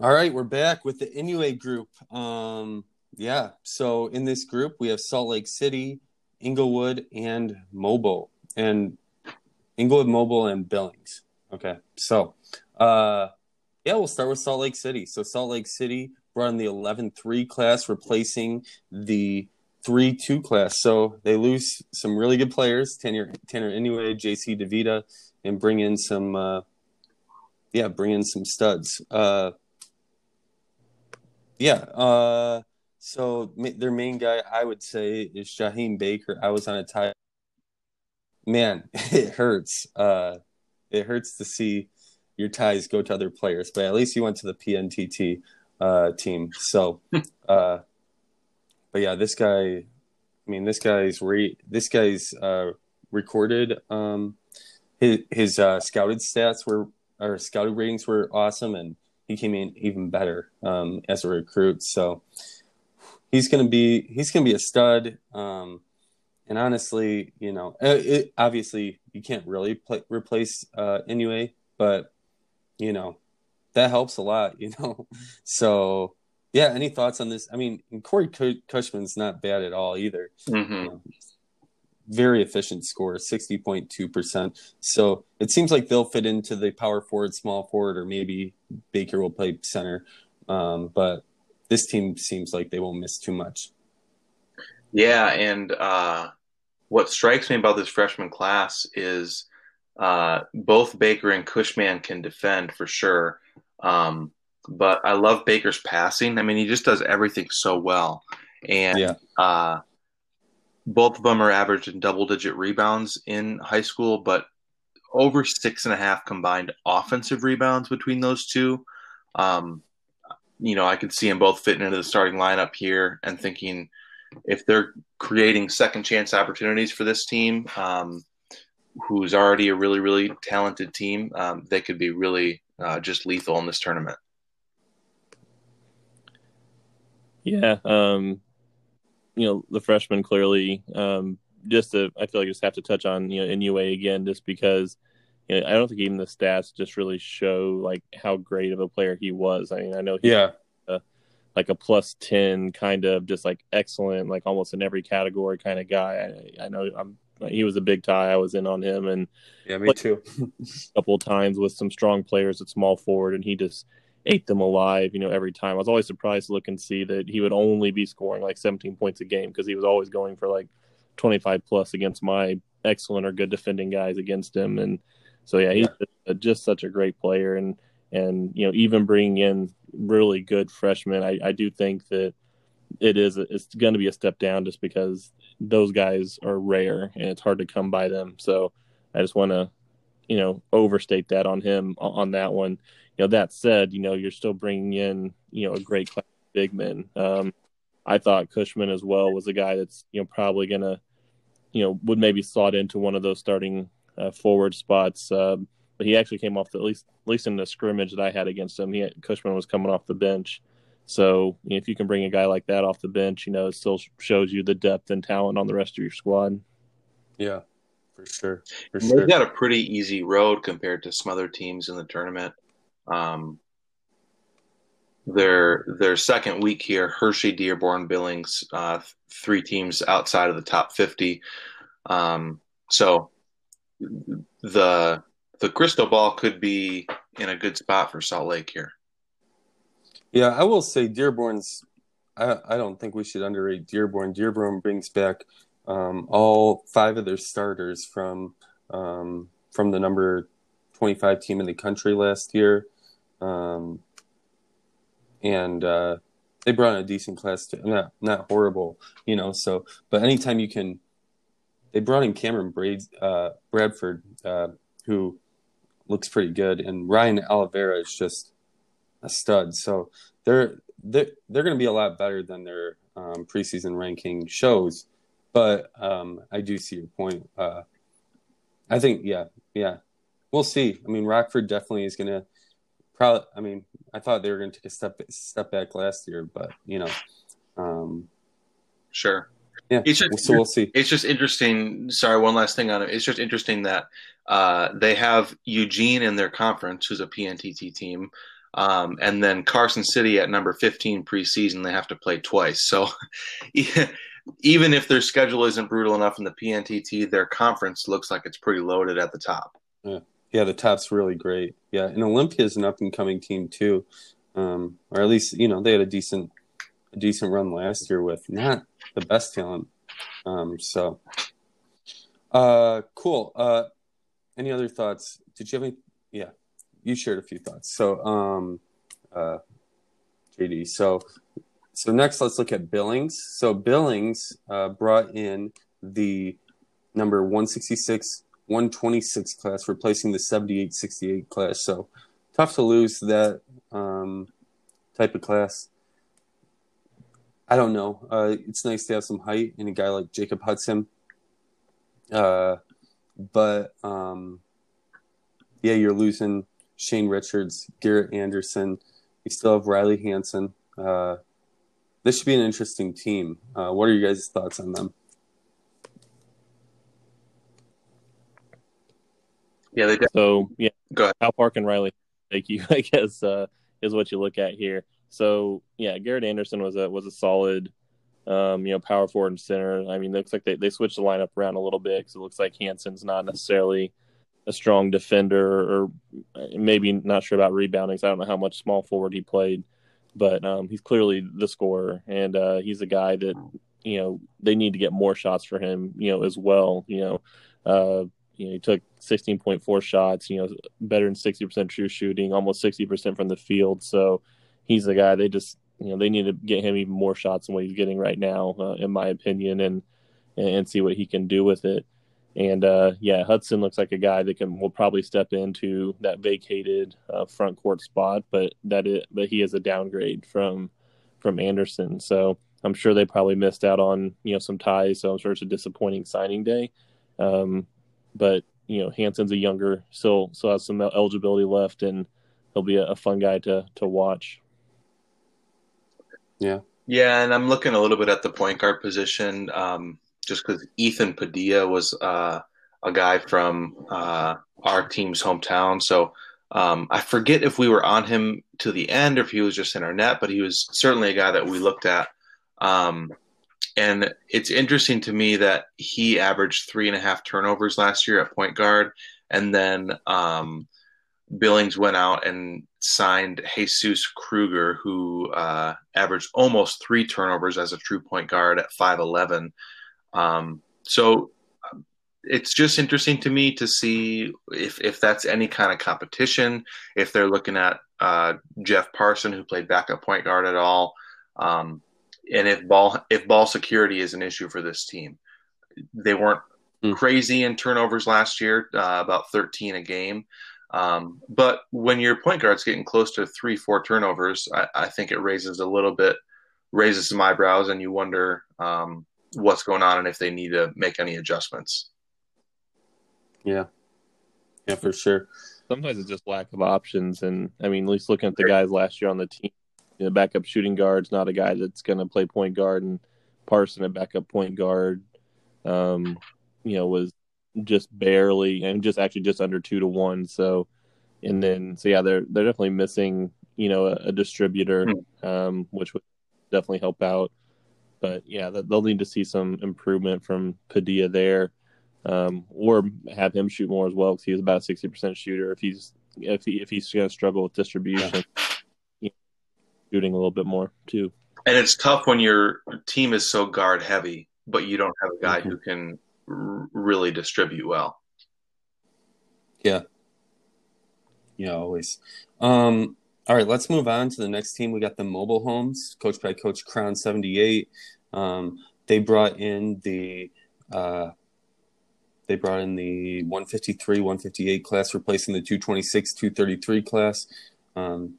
All right, we're back with the Inouye group. So in this group, we have Salt Lake City, Inglewood, and Mobile. And Inglewood, Mobile, and Billings. Okay, so we'll start with Salt Lake City. So Salt Lake City brought in the 11-3 class, replacing the 3-2 class. So they lose some really good players, Tanner Inouye, J.C. DeVita, and bring in some studs. So their main guy, I would say, is Jaheim Baker. I was on a tie. Man, it hurts. It hurts to see your ties go to other players, but at least you went to the PNTT team. So, but yeah, this guy's recorded. His scouted stats scouted ratings were awesome, and he came in even better as a recruit. So he's gonna be a stud. And honestly, you know, obviously you can't really replace Inouye, but you know, that helps a lot. You know, so yeah. Any thoughts on this? I mean, Corey Cushman's not bad at all either. Mm-hmm. You know, very efficient score, 60.2%. So it seems like they'll fit into the power forward, small forward, or maybe Baker will play center. But this team seems like they won't miss too much. Yeah, and what strikes me about this freshman class is both Baker and Cushman can defend for sure. But I love Baker's passing. I mean, he just does everything so well. And both of them are averaged in double-digit rebounds in high school, but over 6.5 combined offensive rebounds between those two. You know, I could see them both fitting into the starting lineup here and thinking if they're creating second-chance opportunities for this team, who's already a really, really talented team, they could be really just lethal in this tournament. Yeah, you know, the freshmen clearly I have to touch on, you know, Inouye again, just because, you know, I don't think even the stats just really show like how great of a player he was. I mean, I know he's a +10 kind of just like excellent, like almost in every category kind of guy. He was a big tie. I was in on him and me too. A couple of times with some strong players at small forward, and he just ate them alive, you know, every time. I was always surprised to look and see that he would only be scoring like 17 points a game, because he was always going for like 25 plus against my excellent or good defending guys against him. And so, yeah, he's just such a great player. And you know, even bringing in really good freshmen, I do think that it's going to be a step down, just because those guys are rare and it's hard to come by them. So I just want to, you know, overstate that on him on that one. You know, that said, you know, you're still bringing in, you know, a great class of big men. I thought Cushman as well was a guy that's, you know, probably going to, you know, would maybe slot into one of those starting forward spots. But he actually came off at least in the scrimmage that I had against him. Cushman was coming off the bench. So, you know, if you can bring a guy like that off the bench, you know, it still shows you the depth and talent on the rest of your squad. Yeah. For sure. They've got a pretty easy road compared to some other teams in the tournament. Their second week here, Hershey, Dearborn, Billings, three teams outside of the top 50. So the crystal ball could be in a good spot for Salt Lake here. Yeah, I will say Dearborn's – I don't think we should underrate Dearborn. Dearborn brings back – all five of their starters from the number 25 team in the country last year. And they brought in a decent class too. Not horrible, you know, so, but anytime you can, they brought in Cameron Braids, Bradford, who looks pretty good. And Ryan Oliveira is just a stud. So they're going to be a lot better than their preseason ranking shows. But I do see your point. I think, we'll see. I mean, Rockford definitely is going to probably. I mean, I thought they were going to take a step back last year, but you know, sure. Yeah, so we'll see. It's just interesting. Sorry, one last thing on it. It's just interesting that they have Eugene in their conference, who's a PNTT team, And then Carson City at number 15 preseason, they have to play twice. So even if their schedule isn't brutal enough in the PNTT, their conference looks like it's pretty loaded at the top. Yeah, the top's really great. Yeah, and Olympia is an up-and-coming team too, or at least, you know, they had a decent run last year with not the best talent. Cool. Any other thoughts? Did you have any? Yeah, you shared a few thoughts. So, JD. So next, let's look at Billings. So Billings brought in the number 126 class, replacing the 78-68 class. So tough to lose that type of class. I don't know. It's nice to have some height and a guy like Jacob Hudson. But you're losing Shane Richards, Garrett Anderson. You still have Riley Hanson. This should be an interesting team. What are you guys' thoughts on them? Yeah, they did. So, yeah, go ahead. Al Park and Riley, thank you, I guess, is what you look at here. So, yeah, Garrett Anderson was a solid, power forward and center. I mean, it looks like they switched the lineup around a little bit because it looks like Hanson's not necessarily a strong defender, or maybe not sure about rebounding. I don't know how much small forward he played, but he's clearly the scorer, and he's a guy that, they need to get more shots for him, as well, he took 16.4 shots, better than 60% true shooting, almost 60% from the field. So he's the guy they just, they need to get him even more shots than what he's getting right now, in my opinion, and see what he can do with it. And, Hudson looks like a guy that will probably step into that vacated front court spot, but he is a downgrade from Anderson. So I'm sure they probably missed out on, some ties. So I'm sure it's a disappointing signing day. But Hanson's a younger, still has some eligibility left, and he'll be a fun guy to watch. Yeah, and I'm looking a little bit at the point guard position, just because Ethan Padilla was a guy from our team's hometown. So I forget if we were on him to the end or if he was just in our net, but he was certainly a guy that we looked at. And it's interesting to me that he averaged 3.5 turnovers last year at point guard. And then Billings went out and signed Jesus Krueger, who averaged almost 3 turnovers as a true point guard at 5'11". So it's just interesting to me to see if that's any kind of competition, if they're looking at Jeff Parson, who played backup point guard at all. And if ball security is an issue for this team. They weren't crazy in turnovers last year, about 13 a game. But when your point guard's getting close to 3-4 turnovers, I think it raises some eyebrows, and you wonder what's going on and if they need to make any adjustments. Yeah, for sure. Sometimes it's just lack of options. And, I mean, at least looking at the guys last year on the team, backup shooting guard's not a guy that's going to play point guard, and Parson, a backup point guard, was just barely and just under 2-1. So, they're definitely missing, a distributor, which would definitely help out. But yeah, they'll need to see some improvement from Padilla there, or have him shoot more as well, because he's about a 60% shooter. If he's going to struggle with distribution. Shooting a little bit more too, and it's tough when your team is so guard heavy, but you don't have a guy who can really distribute well. Yeah, always. All right, let's move on to the next team. We got the Mobile Homes, coached by Coach Crown 78. They brought in the 153-158 class, replacing the 226-233 class. 3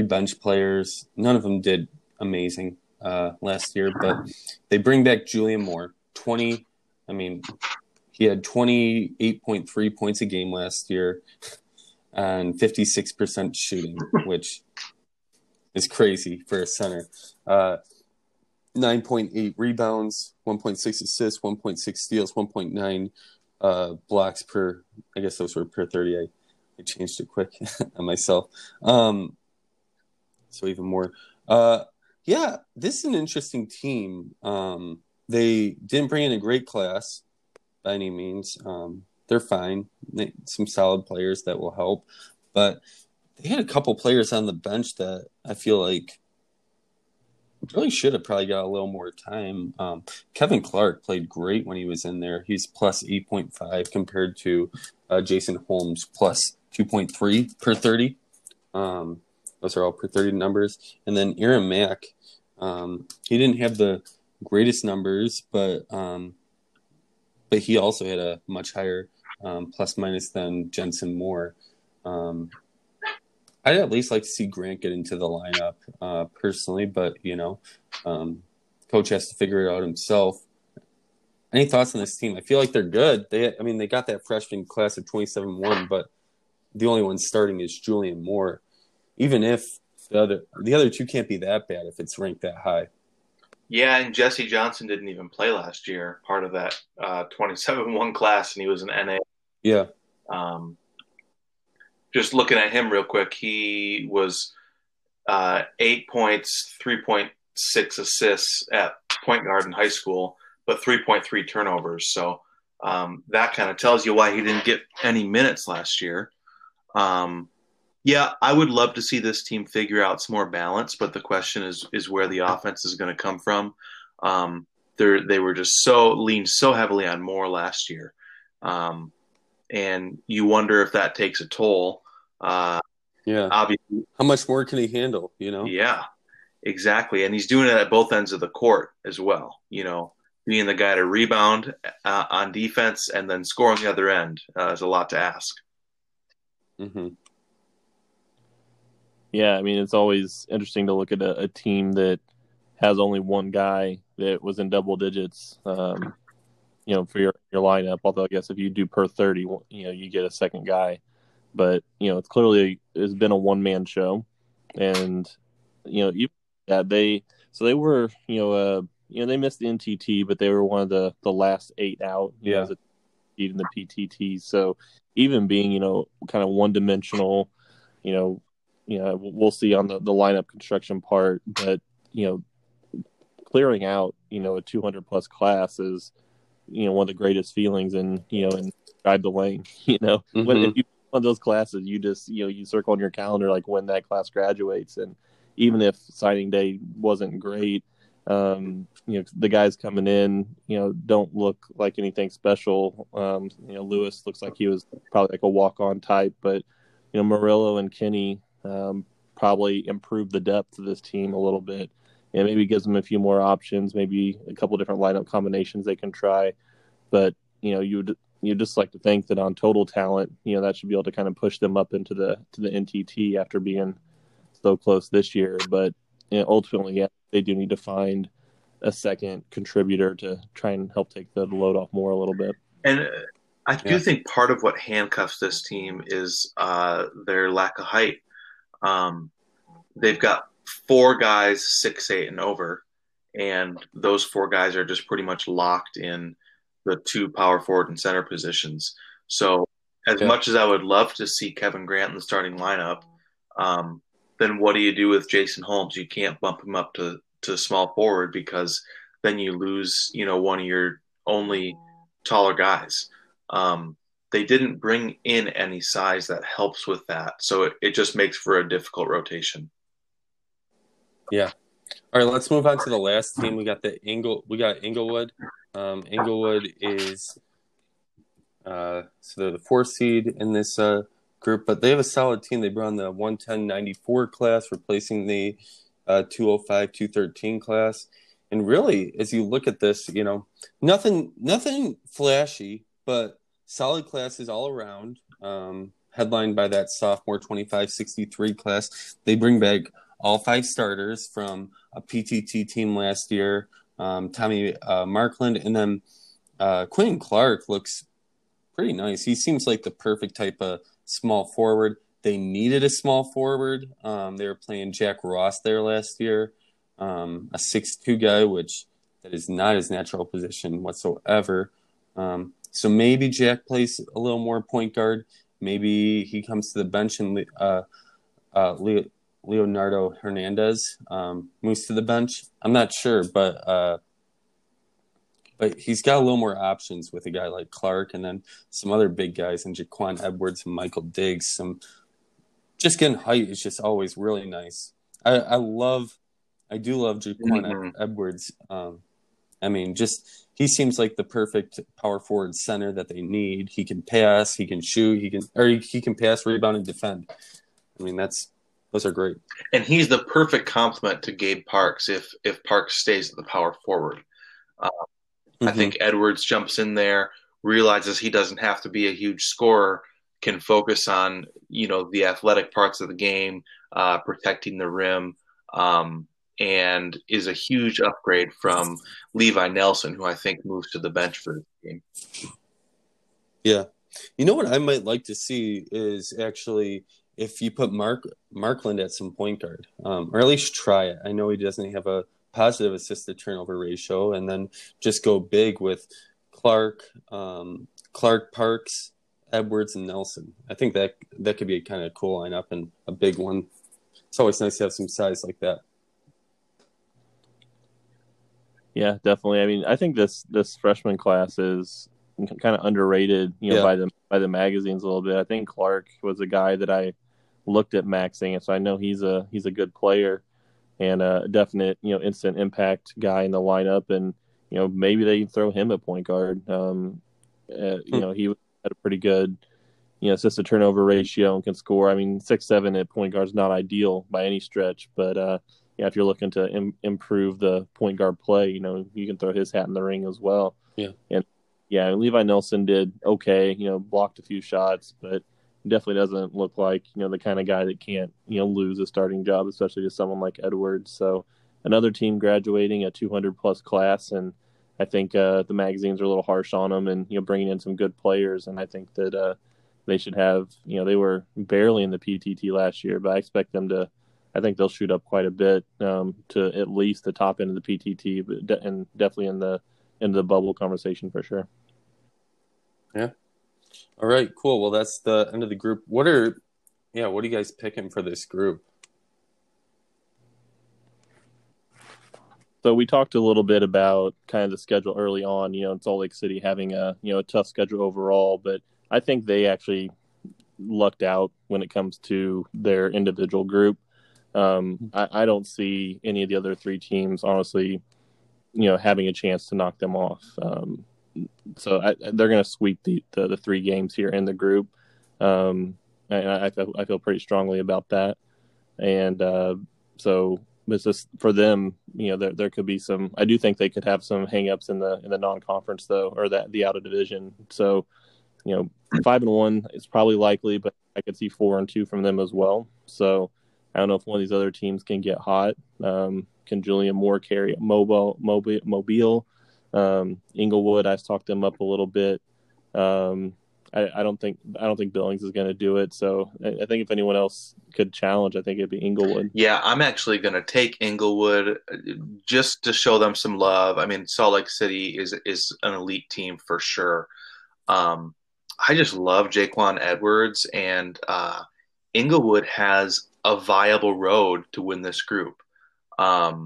bench players. None of them did amazing last year, but they bring back Julian Moore. He had 28.3 points a game last year and 56% shooting, which is crazy for a center. 9.8 rebounds, 1.6 assists, 1.6 steals, 1.9 blocks per – I guess those were per 38. I changed it quick on myself. So even more. Yeah, this is an interesting team. They didn't bring in a great class by any means. They're fine. They, some solid players that will help. But they had a couple players on the bench that I feel like really should have probably got a little more time. Kevin Clark played great when he was in there. He's plus 8.5 compared to Jason Holmes plus 2.3 per 30. Those are all per 30 numbers. And then Aaron Mack, he didn't have the greatest numbers, but he also had a much higher plus minus than Jensen Moore. I'd at least like to see Grant get into the lineup personally, but, you know, coach has to figure it out himself. Any thoughts on this team? I feel like they're good. They got that freshman class of 27-1, but the only one starting is Julian Moore. Even if the other two can't be that bad if it's ranked that high. Yeah, and Jesse Johnson didn't even play last year, part of that 27-1 class, and he was an NA. Yeah. Just looking at him real quick, he was 8 points, 3.6 assists at point guard in high school, but 3.3 turnovers. So that kind of tells you why he didn't get any minutes last year. Yeah, I would love to see this team figure out some more balance, but the question is where the offense is going to come from. They were just leaned so heavily on Moore last year. And you wonder if that takes a toll. Yeah. Obviously, how much more can he handle, you know? Yeah, exactly. And he's doing it at both ends of the court as well, you know, being the guy to rebound on defense and then score on the other end is a lot to ask. Mm-hmm. Yeah, I mean, it's always interesting to look at a team that has only one guy that was in double digits, for your lineup. Although I guess if you do per 30, you get a second guy. But, it's clearly it's been a one-man show. And, they were, they missed the NTT, but they were one of the last 8 out. Yeah. Even the PTT. So even being, kind of one-dimensional, we'll see on the lineup construction part, but, clearing out, a 200-plus class is, one of the greatest feelings and drive the lane, Mm-hmm. When if you on those classes, you just, you circle on your calendar, like, when that class graduates. And even if signing day wasn't great, the guys coming in, don't look like anything special. Lewis looks like he was probably like a walk-on type, but, Murillo and Kenny, probably improve the depth of this team a little bit and maybe gives them a few more options, maybe a couple different lineup combinations they can try. But, you'd just like to think that on total talent, that should be able to kind of push them up into the NTT after being so close this year. But ultimately, yeah, they do need to find a second contributor to try and help take the load off more a little bit. And I do think part of what handcuffs this team is their lack of height. They've got 4 guys 6'8" and over, and those 4 guys are just pretty much locked in the 2 power forward and center positions. So as much as I would love to see Kevin Grant in the starting lineup, then what do you do with Jason Holmes? You can't bump him up to small forward because then you lose, one of your only taller guys. They didn't bring in any size that helps with that. So it just makes for a difficult rotation. Yeah. All right, let's move on to the last team. We got Inglewood. Inglewood is so they're the 4 seed in this group, but they have a solid team. They brought in the 110-94 class, replacing the 205-213 class. And really, as you look at this, nothing flashy, but solid classes all around, headlined by that sophomore 25-63 class. They bring back all 5 starters from a PTT team last year, Tommy Markland, and then Quinn Clark looks pretty nice. He seems like the perfect type of small forward. They needed a small forward. They were playing Jack Ross there last year, a 6'2" guy, which that is not his natural position whatsoever. So maybe Jack plays a little more point guard. Maybe he comes to the bench and Leonardo Hernandez moves to the bench. I'm not sure, but he's got a little more options with a guy like Clark and then some other big guys and Jaquan Edwards and Michael Diggs. Just getting height is just always really nice. I do love Jaquan Edwards. He seems like the perfect power forward center that they need. He can pass, he can shoot, he can pass, rebound, and defend. Those are great. And he's the perfect complement to Gabe Parks if Parks stays at the power forward. I think Edwards jumps in there, realizes he doesn't have to be a huge scorer, can focus on, the athletic parts of the game, protecting the rim, and is a huge upgrade from Levi Nelson, who I think moves to the bench for this game. Yeah. You know what I might like to see is actually if you put Markland at some point guard, or at least try it. I know he doesn't have a positive assist-to-turnover ratio, and then just go big with Clark, Parks, Edwards, and Nelson. I think that could be a kind of cool lineup and a big one. It's always nice to have some size like that. Yeah, definitely. I think this freshman class is kind of underrated, by the magazines a little bit. I think Clark was a guy that I looked at maxing, and so I know he's a good player and a definite, instant impact guy in the lineup. And maybe they throw him at point guard. He had a pretty good, assist to turnover ratio and can score. 6'7" at point guard is not ideal by any stretch, but. Yeah, if you're looking to improve the point guard play, you can throw his hat in the ring as well. Yeah. And Levi Nelson did okay, blocked a few shots, but definitely doesn't look like, the kind of guy that can't, lose a starting job, especially to someone like Edwards. So another team graduating a 200-plus class, and I think the magazines are a little harsh on them and, bringing in some good players, and I think that they should have, they were barely in the PTT last year, but I expect them to I think they'll shoot up quite a bit to at least the top end of the PTT, but and definitely in the bubble conversation for sure. Yeah. All right, cool. Well, that's the end of the group. What are you guys picking for this group? So we talked a little bit about kind of the schedule early on, in Salt Lake City having a, a tough schedule overall, but I think they actually lucked out when it comes to their individual group. I don't see any of the other three teams, honestly, having a chance to knock them off. So they're going to sweep the three games here in the group. And I feel pretty strongly about that. And so it's just for them, there could be some. I do think they could have some hangups in the non-conference though, or the out of division. So 5-1 is probably likely, but I could see 4-2 from them as well. So. I don't know if one of these other teams can get hot. Can Julian Moore carry Mobile? Inglewood, I talked them up a little bit. I don't think Billings is going to do it. So I think if anyone else could challenge, I think it'd be Inglewood. Yeah, I'm actually going to take Inglewood just to show them some love. Salt Lake City is an elite team for sure. I just love Jaquan Edwards, and Inglewood has a viable road to win this group. They're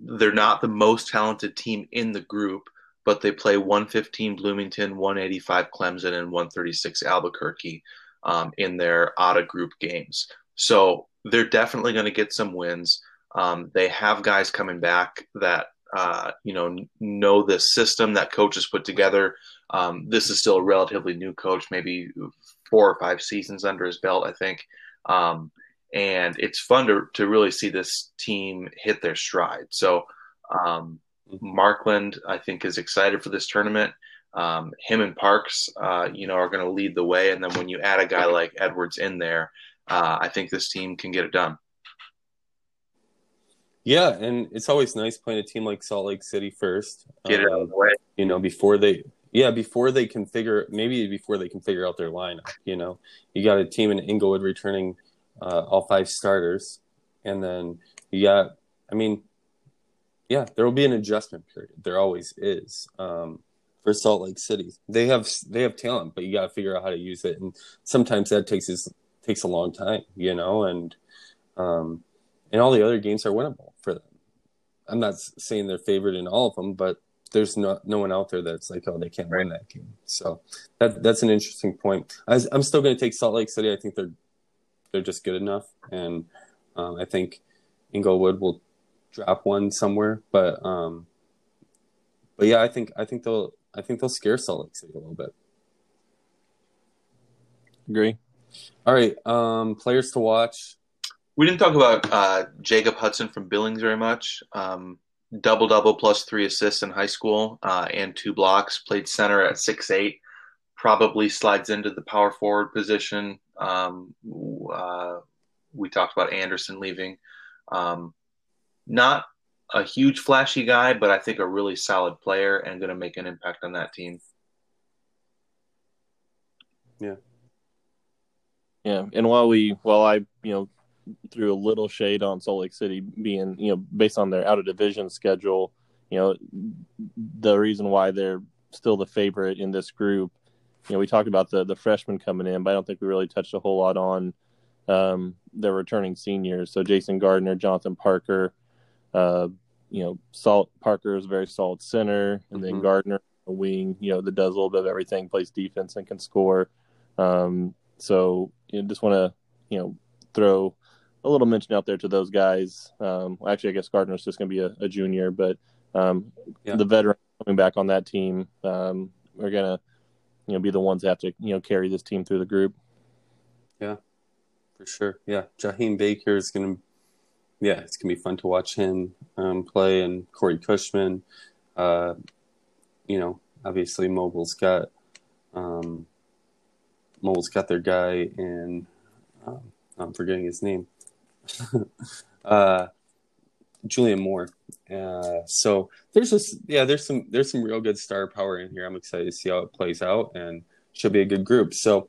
not the most talented team in the group, but they play 115 Bloomington, 185 Clemson, and 136 Albuquerque in their out-of-group games. So they're definitely going to get some wins. They have guys coming back that know the system that coaches put together. This is still a relatively new coach, maybe 4 or 5 seasons under his belt, I think. And it's fun to really see this team hit their stride. So Markland, I think, is excited for this tournament. Him and Parks, are going to lead the way. And then when you add a guy like Edwards in there, I think this team can get it done. Yeah, and it's always nice playing a team like Salt Lake City first. Get it out of the way. Before they can figure out their lineup, you got a team in Inglewood returning all 5 starters, and then you got, there will be an adjustment period. There always is. for Salt Lake City. They have talent, but you got to figure out how to use it, and sometimes that takes a long time, you know. And all the other games are winnable for them. I'm not saying they're favored in all of them, but there's no one out there that's like, oh, they can't win that game. So that's an interesting point. I'm still going to take Salt Lake City. I think they're just good enough, and I think Inglewood will drop one somewhere, but yeah, I think they'll scare Salt Lake City a little bit. Agree. All right, players to watch. We didn't talk about Jacob Hudson from Billings very much. Double-double plus 3 assists in high school and 2 blocks. Played center at 6'8". Probably slides into the power forward position. We talked about Anderson leaving. Not a huge flashy guy, but I think a really solid player and going to make an impact on that team. Yeah. Yeah, and while I threw a little shade on Salt Lake City being, based on their out-of-division schedule, the reason why they're still the favorite in this group, we talked about the freshmen coming in, but I don't think we really touched a whole lot on their returning seniors. So Jason Gardner, Jonathan Parker, Parker is a very solid center, and then Gardner, a wing, that does a little bit of everything, plays defense and can score. So you just want to, throw a little mention out there to those guys. I guess Gardner's just going to be a junior, but the veterans coming back on that team are going to, be the ones that have to, carry this team through the group. Yeah, for sure. Yeah, Jaheim Baker is going to. Yeah, it's going to be fun to watch him play, and Corey Cushman. Obviously Mobile's got their guy in. I'm forgetting his name. Julian Moore. So there's some real good star power in here. I'm excited to see how it plays out, and should be a good group. So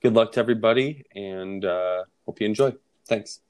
good luck to everybody, and hope you enjoy. Thanks.